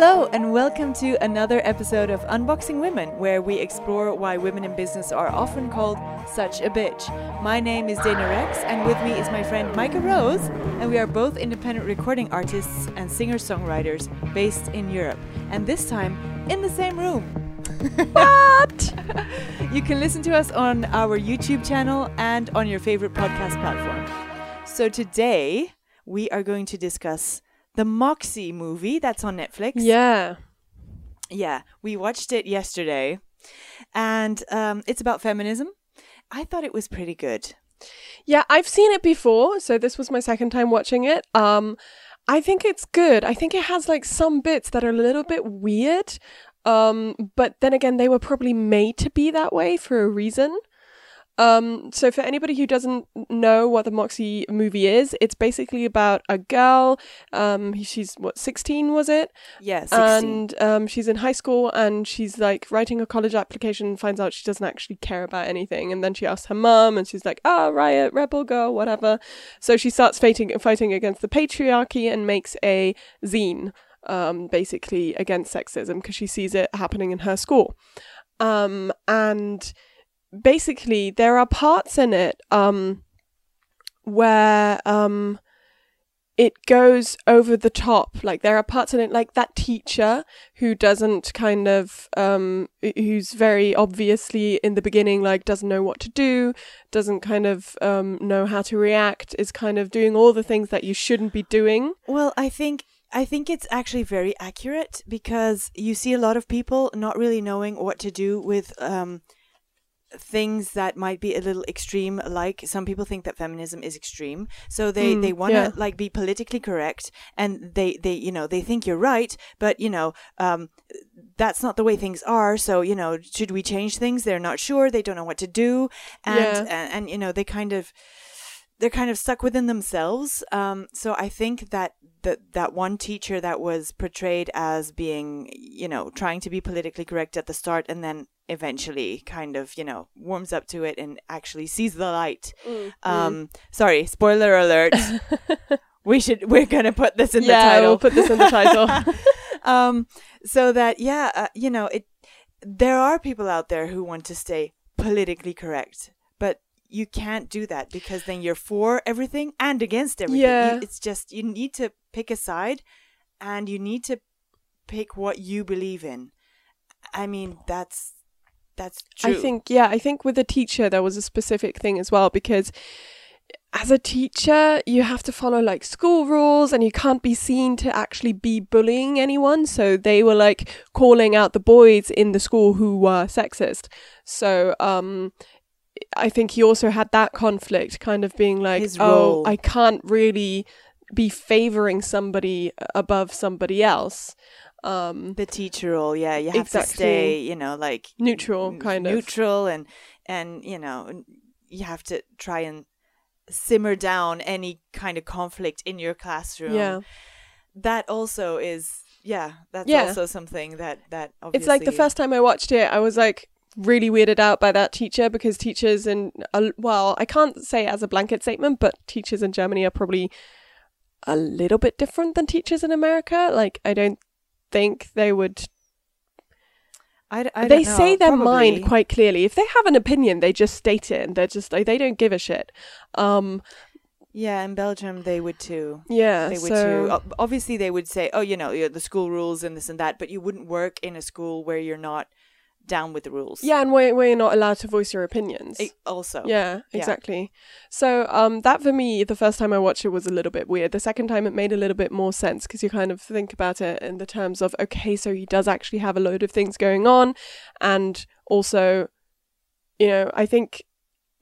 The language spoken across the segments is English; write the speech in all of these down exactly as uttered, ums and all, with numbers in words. Hello and welcome to another episode of Unboxing Women, where we explore why women in business are often called such a bitch. My name is Dana Rex and with me is my friend Micah Rose, and we are both independent recording artists and singer-songwriters based in Europe, and this time in the same room. What? You can listen to us on our YouTube channel and on your favorite podcast platform. So today we are going to discuss the Moxie movie that's on Netflix. Yeah. Yeah. We watched it yesterday. And um, it's about feminism. I thought it was pretty good. Yeah, I've seen it before. So this was my second time watching it. Um, I think it's good. I think it has like some bits that are a little bit weird. Um, but then again, they were probably made to be that way for a reason. Um, so for anybody who doesn't know what the Moxie movie is, it's basically about a girl, um, she's, what, sixteen was it? Yeah, sixteen. And um, she's in high school and she's like writing a college application, finds out she doesn't actually care about anything. And then she asks her mum and she's like, oh, riot, rebel girl, whatever. So she starts fighting, fighting against the patriarchy and makes a zine, um, basically against sexism because she sees it happening in her school. Um, and... Basically, there are parts in it um, where um, it goes over the top. Like, there are parts in it, like that teacher who doesn't kind of, um, who's very obviously in the beginning, like, doesn't know what to do, doesn't kind of um, know how to react, is kind of doing all the things that you shouldn't be doing. Well, I think... I think it's actually very accurate because you see a lot of people not really knowing what to do with... Um, things that might be a little extreme. Like, some people think that feminism is extreme, so they mm, they want to yeah. like be politically correct, and they they you know they think you're right, but you know um that's not the way things are, so you know should we change things? They're not sure, they don't know what to do, and yeah. and, and you know they kind of they're kind of stuck within themselves. Um so I think that That that one teacher that was portrayed as being, you know, trying to be politically correct at the start and then eventually kind of, you know, warms up to it and actually sees the light. Mm. Um, mm. Sorry, spoiler alert. we should, we're going to put this in yeah, the title. We'll put this in the title. um, so that, yeah, uh, you know, it. There are people out there who want to stay politically correct, but you can't do that because then you're for everything and against everything. Yeah. You, it's just, you need to pick a side and you need to pick what you believe in. I mean, that's, that's true. I think, yeah, I think with the teacher, there was a specific thing as well, because as a teacher, you have to follow like school rules and you can't be seen to actually be bullying anyone. So they were like calling out the boys in the school who were sexist. So, um, I think he also had that conflict, kind of being like, oh, I can't really be favoring somebody above somebody else. Um, the teacher role, yeah. You have exactly. to stay, you know, like... Neutral, kind neutral of. Neutral and, and, you know, you have to try and simmer down any kind of conflict in your classroom. Yeah. That also is, yeah, that's yeah. also something that, that obviously... It's like the first time I watched it, I was like... really weirded out by that teacher, because teachers in uh, well, I can't say as a blanket statement, but teachers in Germany are probably a little bit different than teachers in America. Like, I don't think they would. I, I they don't know. Say their probably. Mind quite clearly. If they have an opinion, they just state it, and they're just like, they don't give a shit. Um, Yeah, in Belgium they would too. Yeah, they would so too. Obviously, they would say, oh, you know, the school rules and this and that, but you wouldn't work in a school where you're not down with the rules. Yeah, and where, where you're not allowed to voice your opinions. It also. Yeah, exactly. Yeah. So um, that for me, the first time I watched it was a little bit weird. The second time it made a little bit more sense, because you kind of think about it in the terms of, okay, so he does actually have a load of things going on. And also, you know, I think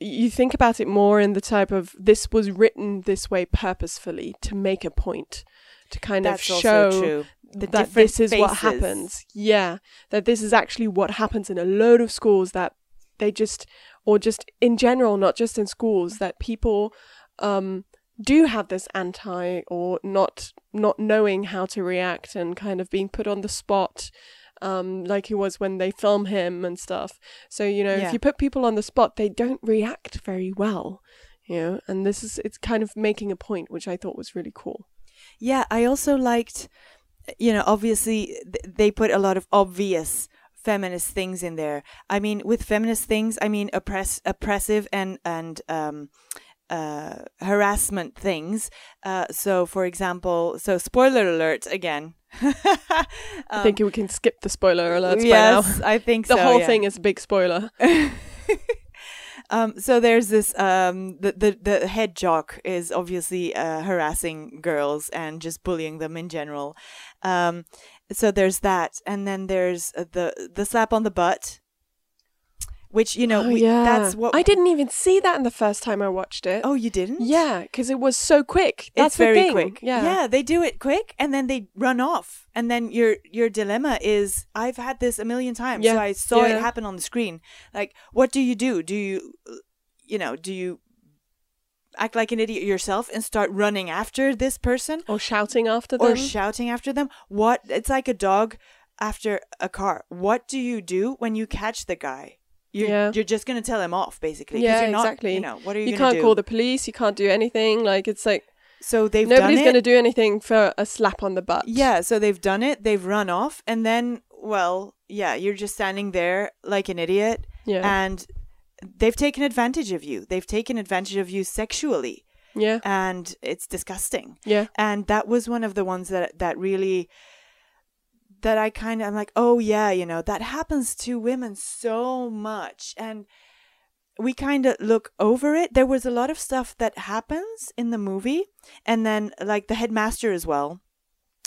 you think about it more in the type of, this was written this way purposefully to make a point, to kind That's of show... Also true. The that this is faces. What happens. Yeah. That this is actually what happens in a load of schools, that they just, or just in general, not just in schools, that people um, do have this anti or not, not knowing how to react and kind of being put on the spot, um, like he was when they film him and stuff. So, you know, yeah. if you put people on the spot, they don't react very well, you know, and this is, it's kind of making a point, which I thought was really cool. Yeah. I also liked... you know, obviously they put a lot of obvious feminist things in there. I mean, with feminist things, I mean, oppress, oppressive and, and, um, uh, harassment things. Uh, so for example, so spoiler alert again. um, I think we can skip the spoiler alerts yes, by now. I think the so, whole yeah. thing is a big spoiler. Um, so there's this, um, the, the, the head jock is obviously uh, harassing girls and just bullying them in general. Um, so there's that. And then there's the, the slap on the butt, which, you know, oh, we, yeah. that's what... I didn't even see that in the first time I watched it. Oh, you didn't? Yeah, because it was so quick. That's it's very the thing. quick. Yeah. yeah, they do it quick and then they run off. And then your your dilemma is, I've had this a million times. Yeah. So I saw yeah. it happen on the screen. Like, what do you do? Do you, you know, do you act like an idiot yourself and start running after this person? Or shouting after them. Or shouting after them. What? It's like a dog after a car. What do you do when you catch the guy? You're, yeah. you're just going to tell him off, basically. Yeah, you're not, exactly. You know, what are you, you going to do? You can't call the police. You can't do anything. Like, it's like... So they've done it. Nobody's going to do anything for a slap on the butt. Yeah, so they've done it. They've run off. And then, well, yeah, you're just standing there like an idiot. Yeah. And they've taken advantage of you. They've taken advantage of you sexually. Yeah. And it's disgusting. Yeah. And that was one of the ones that that really... that I kind of, I'm like, oh yeah, you know, that happens to women so much. And we kind of look over it. There was a lot of stuff that happens in the movie. And then like the headmaster as well.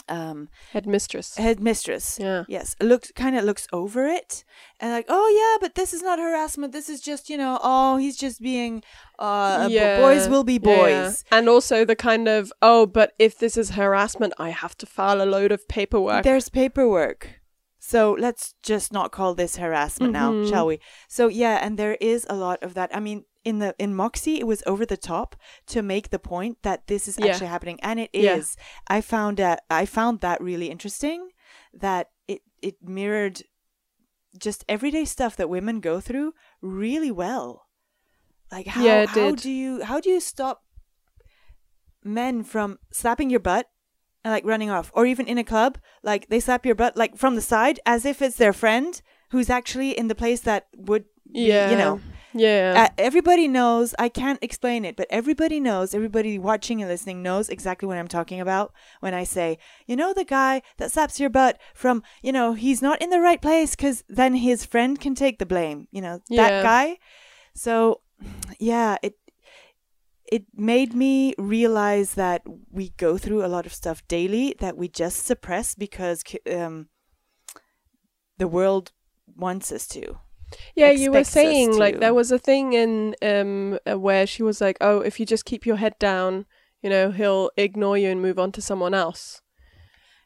Um, headmistress. Headmistress. Yeah. Yes. Looks, kind of looks over it. And like, oh yeah, but this is not harassment. This is just, you know, oh, he's just being, uh, yeah. boys will be boys. Yeah. And also the kind of, oh, but if this is harassment, I have to file a load of paperwork. There's paperwork. So let's just not call this harassment mm-hmm. now, shall we? So yeah, and there is a lot of that. I mean, in the in Moxie, it was over the top to make the point that this is actually yeah. happening, and it yeah. is. I found that I found that really interesting, that it it mirrored just everyday stuff that women go through really well. Like how yeah, it how did. do you how do you stop men from slapping your butt and like running off, or even in a club, like they slap your butt like from the side as if it's their friend who's actually in the place that would be, yeah you know. Yeah. Uh, everybody knows, I can't explain it, but everybody knows, everybody watching and listening knows exactly what I'm talking about when I say, you know, the guy that slaps your butt from, you know, he's not in the right place because then his friend can take the blame, you know, yeah. that guy. So, yeah, it it made me realize that we go through a lot of stuff daily that we just suppress because um, the world wants us to. Yeah, you were saying like there was a thing in um where she was like, oh, if you just keep your head down, you know, he'll ignore you and move on to someone else.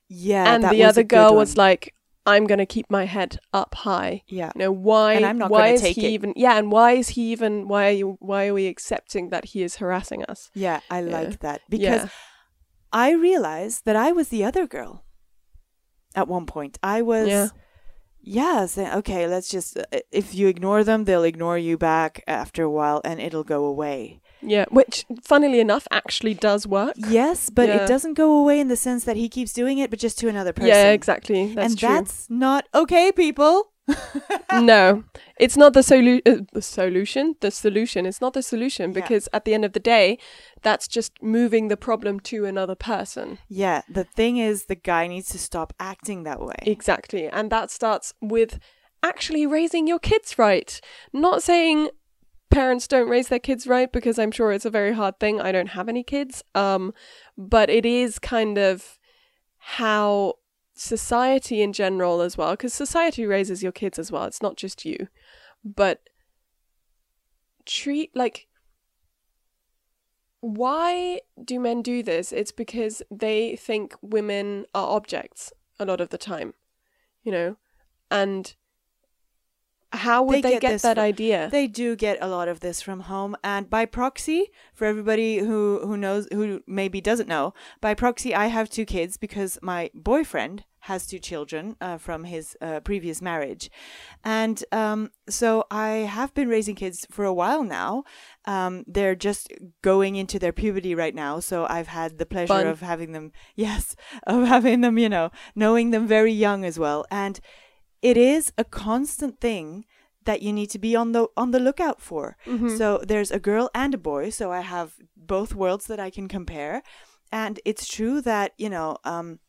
Yeah. And the other girl was like, I'm gonna keep my head up high. Yeah. You know, why and I'm not why gonna is take he it. even yeah, and why is he even why are you why are we accepting that he is harassing us? Yeah, I yeah. like that. Because yeah. I realized that I was the other girl at one point. I was yeah. Yeah, so, okay, let's just, if you ignore them, they'll ignore you back after a while and it'll go away. Yeah, which, funnily enough, actually does work. Yes, but yeah. it doesn't go away in the sense that he keeps doing it, but just to another person. Yeah, exactly. That's and true. That's not okay, people. No, it's not the solu- uh, the solution. The solution. It's not the solution because yeah. at the end of the day, that's just moving the problem to another person. Yeah. The thing is, the guy needs to stop acting that way. Exactly. And that starts with actually raising your kids right. Not saying parents don't raise their kids right, because I'm sure it's a very hard thing. I don't have any kids. Um, but it is kind of how... society in general as well, because society raises your kids as well, it's not just you, but treat like why do men do this? It's because they think women are objects a lot of the time, you know, and how would they, they get, get that from, idea? They do get a lot of this from home, and by proxy, for everybody who, who knows, who maybe doesn't know, by proxy, I have two kids because my boyfriend has two children uh, from his uh, previous marriage. And um, so I have been raising kids for a while now. Um, they're just going into their puberty right now. So I've had the pleasure Fun. of having them, yes, of having them, you know, knowing them very young as well. And it is a constant thing that you need to be on the on the lookout for. Mm-hmm. So there's a girl and a boy. So I have both worlds that I can compare. And it's true that, you know, um,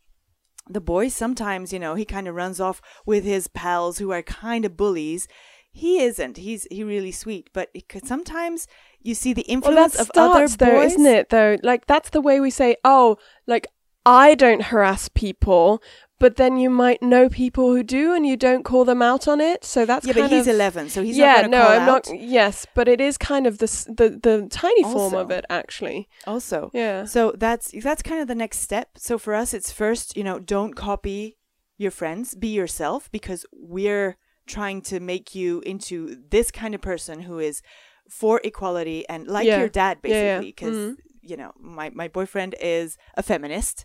the boy sometimes, you know, he kind of runs off with his pals who are kind of bullies. He isn't. He's he really sweet. But it could, sometimes you see the influence well, of other boys. Though, isn't it, though? Like, that's the way we say, oh, like, I don't harass people. But then you might know people who do, and you don't call them out on it. So that's yeah. Kind but he's of, eleven, so he's yeah. Not no, call I'm out. not. Yes, but it is kind of the the, the tiny also, form of it, actually. Also, yeah. So that's that's kind of the next step. So for us, it's first, you know, don't copy your friends, be yourself, because we're trying to make you into this kind of person who is for equality and like yeah. your dad, basically, because yeah, yeah. mm-hmm. you know, my my boyfriend is a feminist.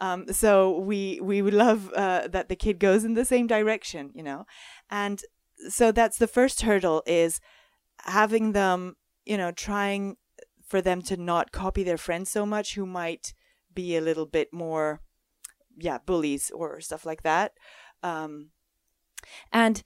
Um, so we we would love uh, that the kid goes in the same direction, you know. And so that's the first hurdle, is having them, you know, trying for them to not copy their friends so much who might be a little bit more, yeah, bullies or stuff like that. Um, and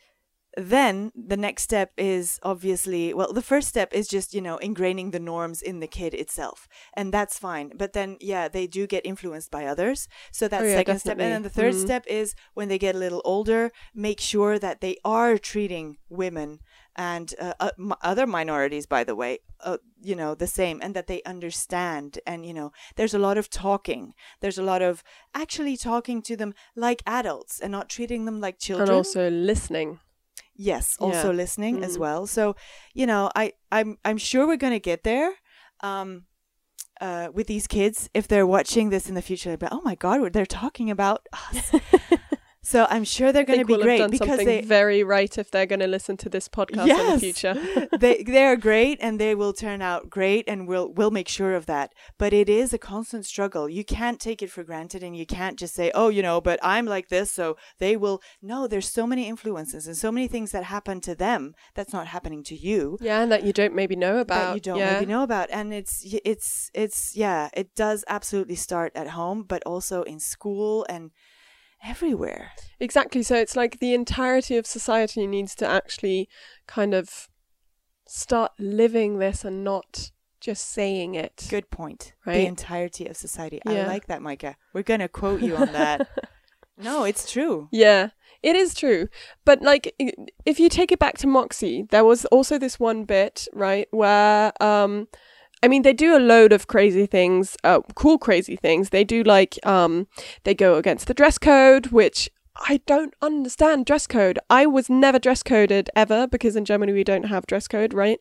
then the next step is obviously, well, the first step is just, you know, ingraining the norms in the kid itself. And that's fine. But then, yeah, they do get influenced by others. So that's oh, yeah, second definitely. step. And then the third mm-hmm. step is, when they get a little older, make sure that they are treating women and uh, uh, m- other minorities, by the way, uh, you know, the same, and that they understand. And, you know, there's a lot of talking. There's a lot of actually talking to them like adults and not treating them like children. And also listening. Yes, also yeah. listening mm. as well. So, you know, I, I'm I'm sure we're gonna get there um, uh, with these kids. If they're watching this in the future, but oh my God, they're talking about us. So I'm sure they're going to be we'll great have done because something they very right if they're going to listen to this podcast yes, in the future. they they are great, and they will turn out great, and we'll we'll make sure of that. But it is a constant struggle. You can't take it for granted, and you can't just say, "Oh, you know, but I'm like this, so they will." No, there's so many influences and so many things that happen to them that's not happening to you. Yeah, and that you don't maybe know about. That you don't yeah. maybe know about, and it's it's it's yeah, it does absolutely start at home, but also in school and everywhere. Exactly. So it's like the entirety of society needs to actually kind of start living this and not just saying it. Good point. Right? The entirety of society. Yeah. I like that, Micah. We're going to quote you on that. No, it's true. Yeah, it is true. But like, if you take it back to Moxie, there was also this one bit, right, where, um, I mean, they do a load of crazy things, uh, cool crazy things. They do like, um, they go against the dress code, which I don't understand dress code. I was never dress coded ever, because in Germany we don't have dress code, right?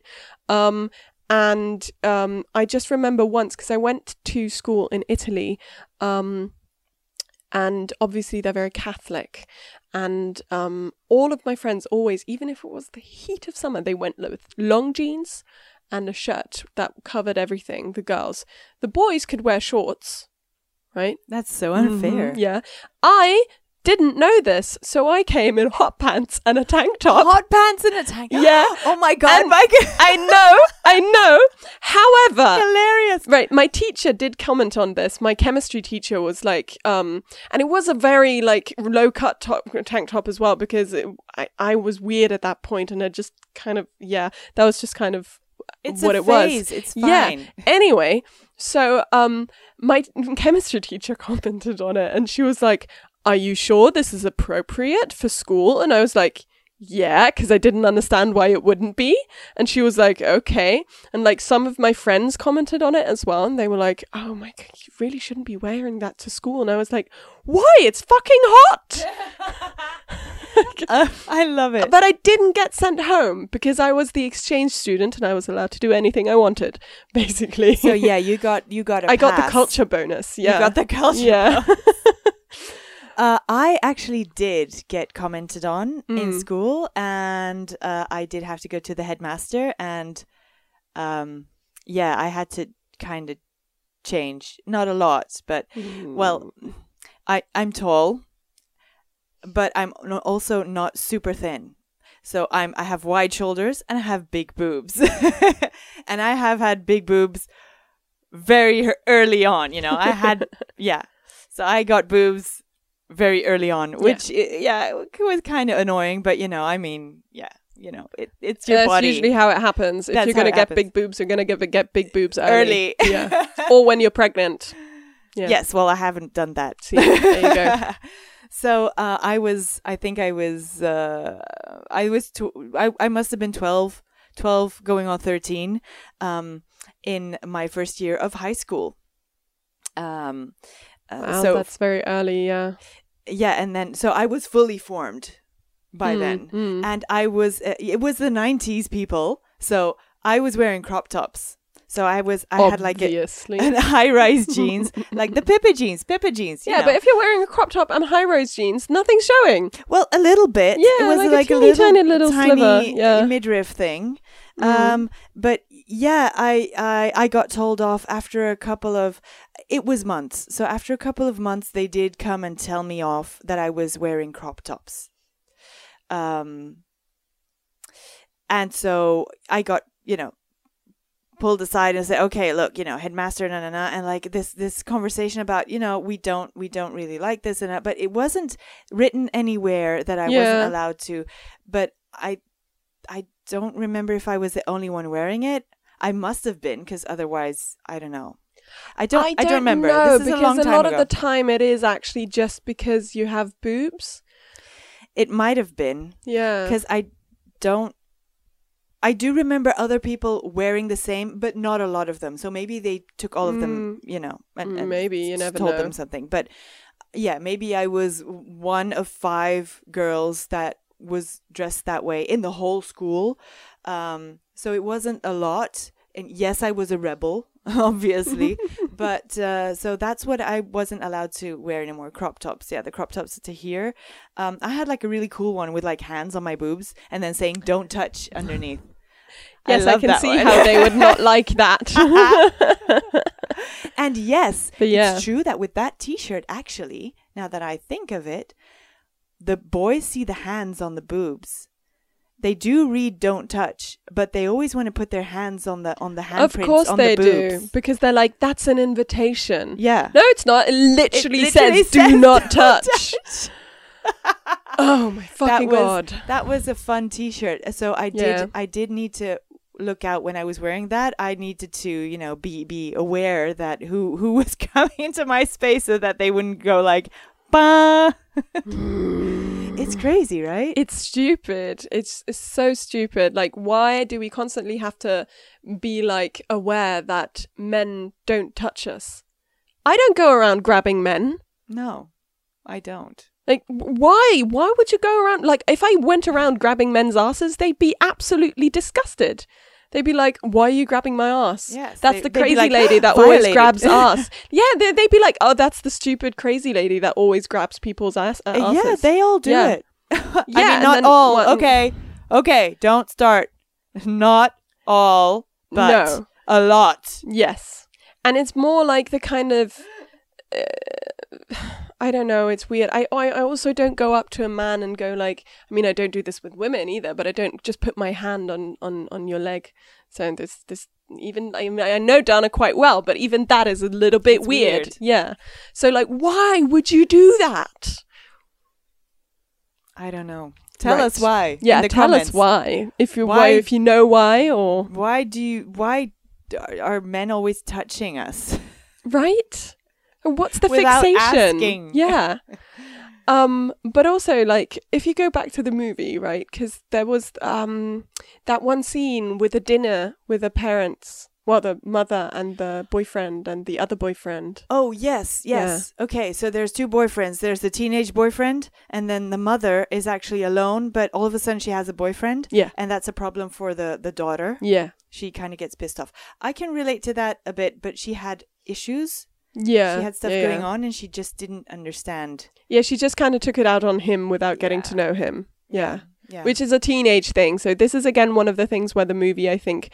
Um, and um, I just remember once, because I went to school in Italy, um, and obviously they're very Catholic. And um, all of my friends always, even if it was the heat of summer, they went with long jeans and a shirt that covered everything, the girls. The boys could wear shorts, right? That's so unfair. Mm-hmm, yeah. I didn't know this, so I came in hot pants and a tank top. Hot pants and a tank top? Yeah. Oh my God. My I know, I know. However. Hilarious. Right, my teacher did comment on this. My chemistry teacher was like, um, and it was a very like low-cut top, tank top as well, because it, I, I was weird at that point, and I just kind of, yeah, that was just kind of, It's what a it phase. was. It's fine. Yeah. Anyway, so um, my chemistry teacher commented on it, and she was like, "Are you sure this is appropriate for school?" And I was like, "Yeah," because I didn't understand why it wouldn't be. And she was like, "Okay." And like some of my friends commented on it as well, and they were like, "Oh my God, you really shouldn't be wearing that to school." And I was like, "Why? It's fucking hot." uh, I love it. But I didn't get sent home because I was the exchange student and I was allowed to do anything I wanted, basically. So yeah, you got you got a I pass. got the culture bonus. Yeah, you got the culture. Yeah. Uh, I actually did get commented on mm. in school, and uh, I did have to go to the headmaster, and um, yeah, I had to kind of change. Not a lot, but mm. well, I, I'm tall. but I'm also not super thin. So I'm I have wide shoulders and I have big boobs. And I have had big boobs very early on, you know. I had yeah. So I got boobs very early on, which yeah, yeah was kind of annoying, but you know, I mean, yeah. You know, it, it's your yeah, that's body. That's usually how it happens. If that's you're going to get happens. big boobs, you're going to get big boobs early. early. Yeah. Or when you're pregnant. Yeah. Yes. Well, I haven't done that. See, there you go. So uh, I was, I think I was, uh, I was, tw- I, I must have been twelve, twelve going on thirteen um, in my first year of high school. Um, uh, wow, so that's very early. Yeah. Yeah. And then, so I was fully formed by mm, then mm. and I was uh, it was the nineties, people, so I was wearing crop tops, so I was I Obviously. had like a, and high-rise jeans, like the Pippa jeans Pippa jeans you yeah know. But if you're wearing a crop top and high-rise jeans, nothing's showing. Well, a little bit, yeah, it was like, like a, teeny, a little tiny little tiny sliver. Yeah. midriff thing. Mm. Um, but yeah, I, I I got told off after a couple of, it was months, so after a couple of months they did come and tell me off that I was wearing crop tops. Um, and so I got, you know, pulled aside and said, okay, look, you know, headmaster, na na na, and like this, this conversation about, you know, we don't, we don't really like this and that, but it wasn't written anywhere that I yeah. wasn't allowed to, but I, I don't remember if I was the only one wearing it. I must have been, because otherwise, I don't know. I don't, I don't, I don't remember. Know, this is because a, long time a lot ago. Of the time it is actually just because you have boobs. It might have been. Yeah. Because I don't... I do remember other people wearing the same, but not a lot of them. So maybe they took all of them, you know, and, and maybe you never told know. them something. But yeah, maybe I was one of five girls that was dressed that way in the whole school. Um, so it wasn't a lot. And yes, I was a rebel, obviously. But uh, so that's what I wasn't allowed to wear anymore. Crop tops. Yeah, the crop tops to here. Um, I had like a really cool one with like hands on my boobs and then saying "don't touch" underneath. Yes, I, I can see one. How they would not like that. Uh-huh. And yes, yeah. It's true that with that T-shirt, actually, now that I think of it, the boys see the hands on the boobs. They do read "don't touch," but they always want to put their hands on the on the handprints. Of course on they the boobs. do, because they're like, that's an invitation. Yeah. No, it's not. It literally, it literally says, says do not touch. touch. Oh my fucking that was, god. That was a fun T-shirt. So I did yeah. I did need to look out when I was wearing that. I needed to, you know, be be aware that who who was coming into my space, so that they wouldn't go like, bah. It's crazy, right? It's stupid. It's, it's so stupid. Like, why do we constantly have to be like aware that men don't touch us? I don't go around grabbing men. No, I don't. Like, why? Why would you go around? Like, if I went around grabbing men's asses, they'd be absolutely disgusted. They'd be like, why are you grabbing my ass? Yes, that's they, the crazy like, lady that always grabs ass. Yeah, they, they'd be like, oh, that's the stupid crazy lady that always grabs people's ass. Uh, asses. Yeah, they all do yeah. it. I yeah, mean, not all. One. Okay, okay, don't start. Not all, but no. a lot. Yes. And it's more like the kind of... Uh, I don't know, it's weird. I, I I also don't go up to a man and go like, I mean, I don't do this with women either, but I don't just put my hand on on, on your leg. So this this even I mean, I know Dana quite well, but even that is a little bit weird. weird. Yeah. So like, why would you do that? I don't know. Tell right. us why. Yeah, in the tell comments. us why. If you why, why if you know why or why do you why are men always touching us? Right? What's the Without fixation? Asking. Yeah. Um, but also, like, if you go back to the movie, right? Because there was um, that one scene with a dinner with the parents, well, the mother and the boyfriend and the other boyfriend. Oh, yes, yes. Yeah. Okay, so there's two boyfriends. There's the teenage boyfriend, and then the mother is actually alone, but all of a sudden she has a boyfriend. Yeah. And that's a problem for the, the daughter. Yeah. She kind of gets pissed off. I can relate to that a bit, but she had issues. Yeah, she had stuff yeah, going yeah. on, and she just didn't understand. Yeah, she just kind of took it out on him without getting yeah. to know him. Yeah. yeah, which is a teenage thing. So this is again one of the things where the movie, I think,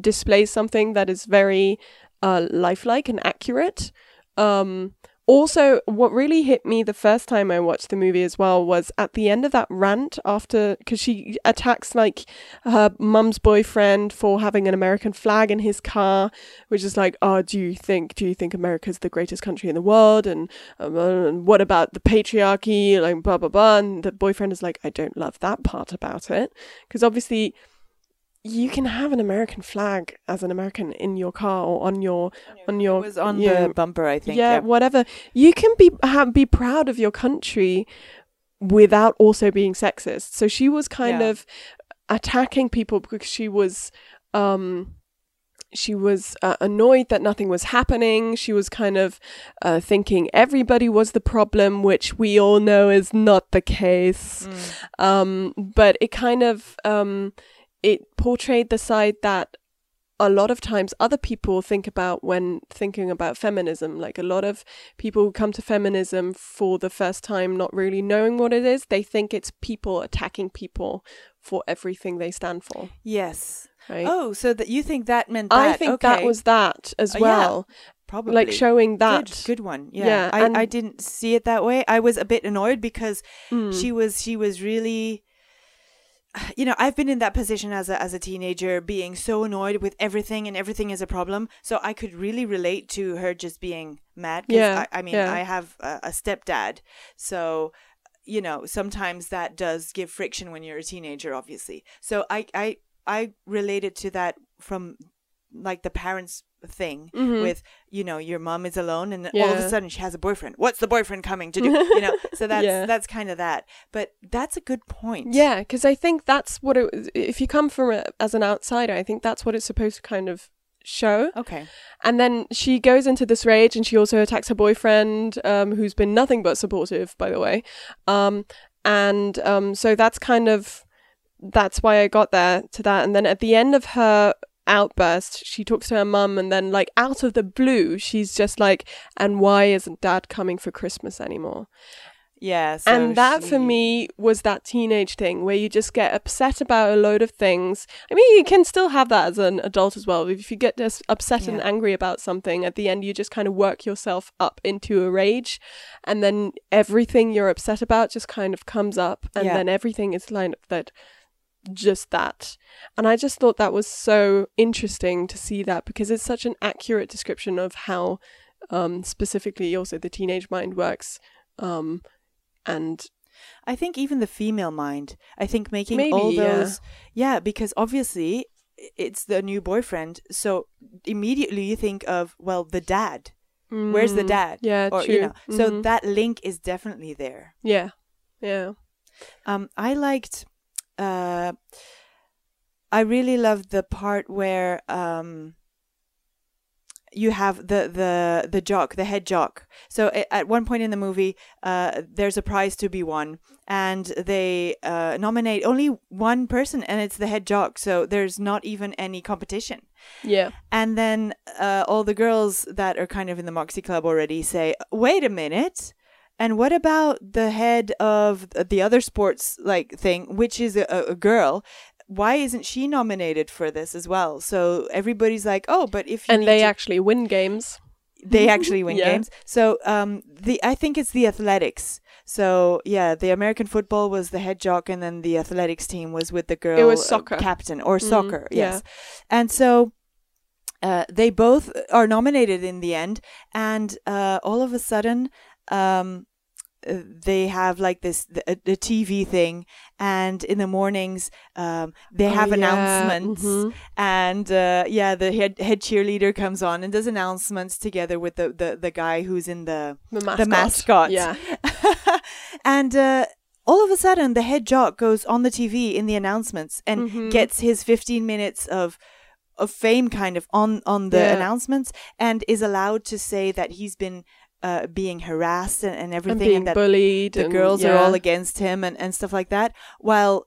displays something that is very uh, lifelike and accurate. Um, Also, what really hit me the first time I watched the movie as well was at the end of that rant after, because she attacks like her mum's boyfriend for having an American flag in his car, which is like, oh, do you think, do you think America's the greatest country in the world? And, um, and what about the patriarchy? Like, blah, blah, blah. And the boyfriend is like, I don't love that part about it. Because obviously, you can have an American flag as an American in your car or on your on your it was on yeah, the bumper, I think. Yeah, yeah, whatever. You can be have, be proud of your country without also being sexist. So she was kind yeah. of attacking people because she was um she was uh, annoyed that nothing was happening. She was kind of uh, thinking everybody was the problem, which we all know is not the case. Mm. Um, but it kind of um. It portrayed the side that a lot of times other people think about when thinking about feminism. Like a lot of people who come to feminism for the first time not really knowing what it is, they think it's people attacking people for everything they stand for. Yes. Right? Oh, so that you think that meant that. I think okay. that was that as well. Oh, yeah. Probably. Like showing that. Good, good one. Yeah. yeah I, and- I didn't see it that way. I was a bit annoyed because mm. she was she was really... You know, I've been in that position as a as a teenager, being so annoyed with everything and everything is a problem. So I could really relate to her just being mad. Cause yeah. I, I mean, yeah. I have a, a stepdad. So, you know, sometimes that does give friction when you're a teenager, obviously. So I, I, I related to that from like the parents' thing mm-hmm. with, you know, your mom is alone and yeah. all of a sudden she has a boyfriend. What's the boyfriend coming to do? You know, so that's yeah. that's kind of that. But that's a good point. Yeah, because I think that's what it, if you come from a, as an outsider, I think that's what it's supposed to kind of show. Okay. And then she goes into this rage and she also attacks her boyfriend, um, who's been nothing but supportive, by the way. Um, and um, so that's kind of, that's why I got there to that. And then at the end of her outburst, she talks to her mum, and then like out of the blue she's just like, and why isn't dad coming for Christmas anymore? Yeah, so and that she... for me was that teenage thing where you just get upset about a load of things. I mean, you can still have that as an adult as well. If you get just upset yeah. and angry about something, at the end you just kind of work yourself up into a rage, and then everything you're upset about just kind of comes up, and yeah. then everything is lined up that just that. And I just thought that was so interesting to see that, because it's such an accurate description of how um specifically also the teenage mind works, um and I think even the female mind, I think making maybe, all those yeah. yeah because obviously it's the new boyfriend, so immediately you think of, well, the dad, mm, where's the dad? Yeah, or, true. You know, mm-hmm. so that link is definitely there. Yeah, yeah. um I liked Uh, I really loved the part where um, you have the, the, the jock, the head jock. So at one point in the movie, uh, there's a prize to be won, and they uh, nominate only one person, and it's the head jock. So there's not even any competition. Yeah. And then uh, all the girls that are kind of in the Moxie Club already say, wait a minute. And what about the head of the other sports like thing, which is a, a girl? Why isn't she nominated for this as well? So everybody's like, oh, but if you and they to- actually win games, they actually win yeah. games. So um, the I think it's the athletics. So yeah, the American football was the head jock, and then the athletics team was with the girl. It was soccer uh, captain or mm, soccer, yes. Yeah. And so uh, they both are nominated in the end, and uh, all of a sudden. Um, they have like this the, the T V thing, and in the mornings um, they have oh, yeah. announcements mm-hmm. and uh, yeah the head, head cheerleader comes on and does announcements together with the, the, the guy who's in the the mascot, the mascot. Yeah. And uh, all of a sudden the head jock goes on the T V in the announcements and mm-hmm. gets his fifteen minutes of of fame kind of on, on the yeah. announcements, and is allowed to say that he's been Uh, being harassed and, and everything, and being and that bullied, the and, girls yeah. are all against him and, and stuff like that. While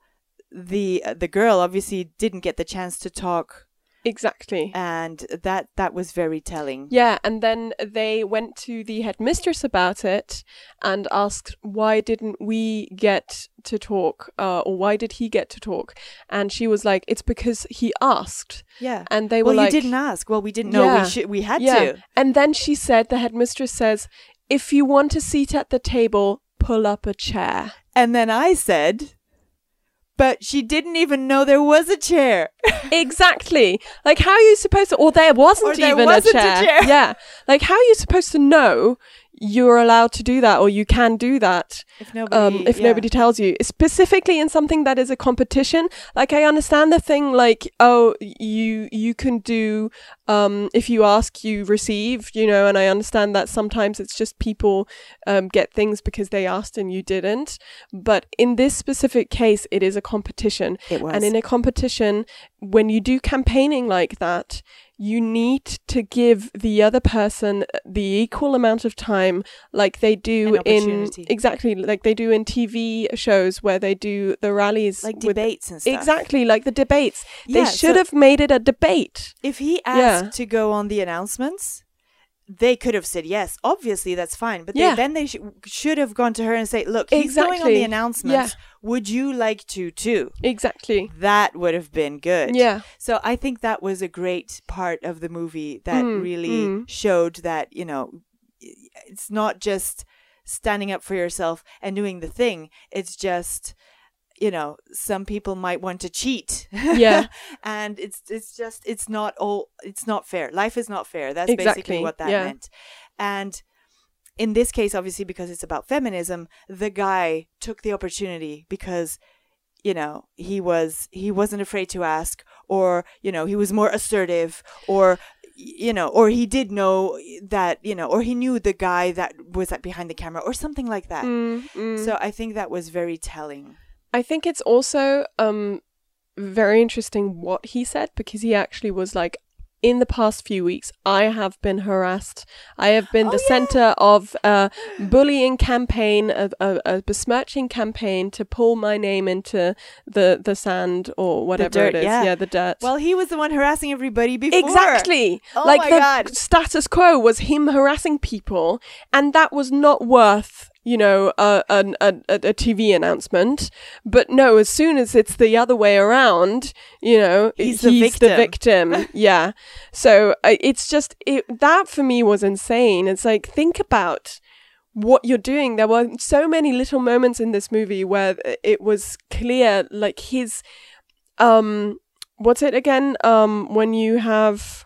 the uh, the girl obviously didn't get the chance to talk exactly, and that that was very telling. Yeah, and then they went to the headmistress about it and asked, "Why didn't we get to talk, uh, or why did he get to talk?" And she was like, "It's because he asked." Yeah, and they were well, like, "Well, you didn't ask. Well, we didn't know yeah. we should. We had yeah. to." And then she said, the headmistress says, if you want a seat at the table, pull up a chair. And then I said, but she didn't even know there was a chair. Exactly. Like, how are you supposed to, or there wasn't or there even wasn't a, chair. a chair. Yeah. Like, how are you supposed to know you're allowed to do that, or you can do that if nobody, um, if yeah. nobody tells you, specifically in something that is a competition? Like, I understand the thing, like, oh, you you can do, um, if you ask, you receive, you know, and I understand that sometimes it's just people um, get things because they asked and you didn't. But in this specific case, it is a competition. It was. And in a competition, when you do campaigning like that, you need to give the other person the equal amount of time, like they do in exactly like they do in T V shows where they do the rallies, like with, debates and stuff. Exactly, like the debates. Yeah, they should so have made it a debate. If he asked yeah. to go on the announcements, they could have said yes. Obviously, that's fine. But yeah. they, then they sh should have gone to her and say, "Look, he's exactly. going on the announcements. Yeah. Would you like to too?" Exactly. That would have been good. Yeah. So I think that was a great part of the movie that mm, really mm. showed that, you know, it's not just standing up for yourself and doing the thing. It's just, you know, some people might want to cheat. Yeah. And it's it's just it's not all it's not fair. Life is not fair. That's exactly. basically what that yeah. meant. And in this case, obviously, because it's about feminism, the guy took the opportunity because, you know, he was he wasn't afraid to ask, or, you know, he was more assertive, or, you know, or he did know that, you know, or he knew the guy that was behind the camera or something like that. Mm, mm. So I think that was very telling. I think it's also um, very interesting what he said, because he actually was like, in the past few weeks, I have been harassed. I have been oh, the yeah. center of a bullying campaign, a, a, a besmirching campaign to pull my name into the, the sand or whatever dirt, it is. Yeah. yeah, the dirt. Well, he was the one harassing everybody before. Exactly. Oh like my the God. Status quo was him harassing people, and that was not worth, you know, uh, an, a, a T V announcement. But no, as soon as it's the other way around, you know, he's, he's the victim. The victim. Yeah. So uh, it's just, it, that for me was insane. It's like, think about what you're doing. There were so many little moments in this movie where it was clear, like his, um, what's it again? Um, when you have,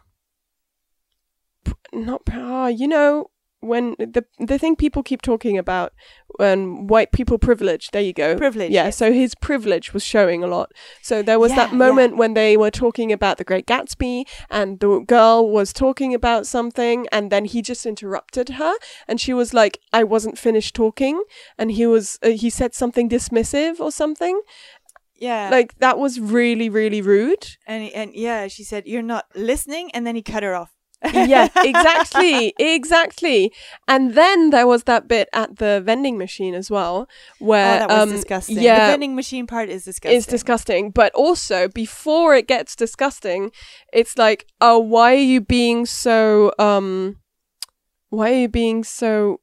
not, oh, you know, when the the thing people keep talking about, when white people privilege, there you go. Privilege. Yeah, yes. So his privilege was showing a lot. So there was yeah, that moment yeah. when they were talking about The Great Gatsby, and the girl was talking about something, and then he just interrupted her, and she was like, I wasn't finished talking. And he was, uh, he said something dismissive or something. Yeah. Like, that was really, really rude. And And yeah, she said, you're not listening. And then he cut her off. Yeah, exactly, exactly. And then there was that bit at the vending machine as well, where oh, that was um, disgusting. Yeah, the vending machine part is disgusting. It's disgusting, but also before it gets disgusting, it's like, oh, why are you being so? Um, why are you being so?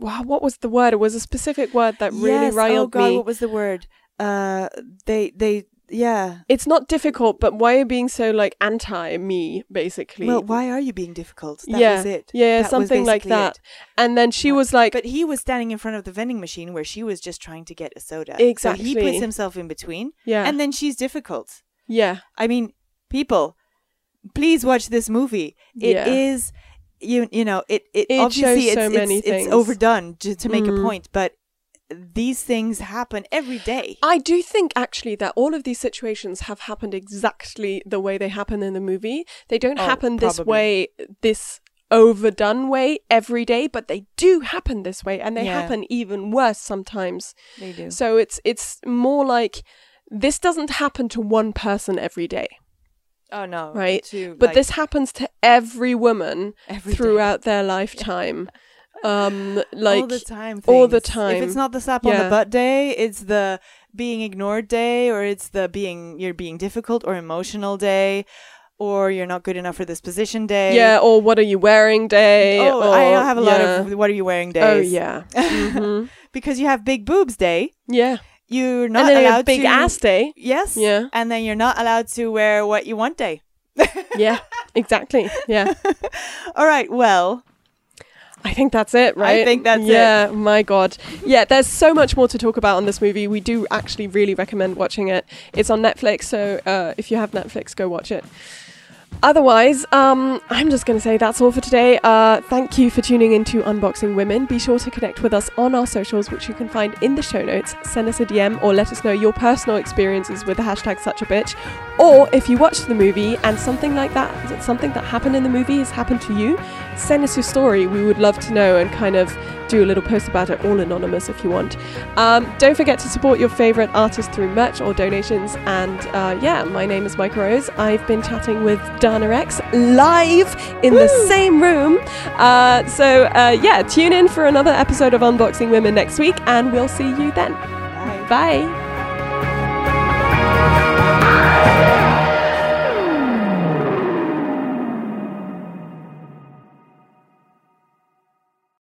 Wow, what was the word? It was a specific word that really yes, riled me. Oh God, me. What was the word? Uh, they they. Yeah. It's not difficult, but why are you being so, like, anti me, basically? Well, why are you being difficult? That yeah. was it. Yeah, that something like that. It. And then she yeah. was like... But he was standing in front of the vending machine where she was just trying to get a soda. Exactly. So he puts himself in between. Yeah. And then she's difficult. Yeah. I mean, people, please watch this movie. It yeah. is, you you know, it, it, it obviously so it's, many it's, it's overdone to, to make mm. a point, but... These things happen every day. I do think actually that all of these situations have happened exactly the way they happen in the movie. They don't oh, happen probably. this way, this overdone way every day, but they do happen this way, and they yeah. happen even worse sometimes. They do. So it's it's more like this doesn't happen to one person every day. Oh no. Right? To, but like, this happens to every woman every throughout day. their lifetime. Yeah. Um, like all the time, things. all the time. If it's not the slap yeah. on the butt day, it's the being ignored day, or it's the being you're being difficult or emotional day, or you're not good enough for this position day. Yeah, or what are you wearing day? Oh, or, I have a yeah. lot of what are you wearing days. Oh yeah, mm-hmm. Because you have big boobs day. Yeah, you're not and then allowed you have big to, ass day. Yes. Yeah, and then you're not allowed to wear what you want day. Yeah, exactly. Yeah. All right. Well. I think that's it, right? I think that's yeah, it. Yeah, my God. Yeah, there's so much more to talk about on this movie. We do actually really recommend watching it. It's on Netflix, so uh, if you have Netflix, go watch it. Otherwise, um, I'm just going to say that's all for today. Uh, thank you for tuning in to Unboxing Women. Be sure to connect with us on our socials, which you can find in the show notes. Send us a D M or let us know your personal experiences with the hashtag Such a Bitch. Or if you watched the movie and something like that, something that happened in the movie has happened to you, send us your story. We would love to know and kind of do a little post about it, all anonymous if you want. Um, don't forget to support your favourite artist through merch or donations. And uh, yeah, my name is Micah Rose. I've been chatting with Dana Rex live in Woo! The same room. Uh, so uh, yeah, tune in for another episode of Unboxing Women next week, and we'll see you then. Bye. Bye.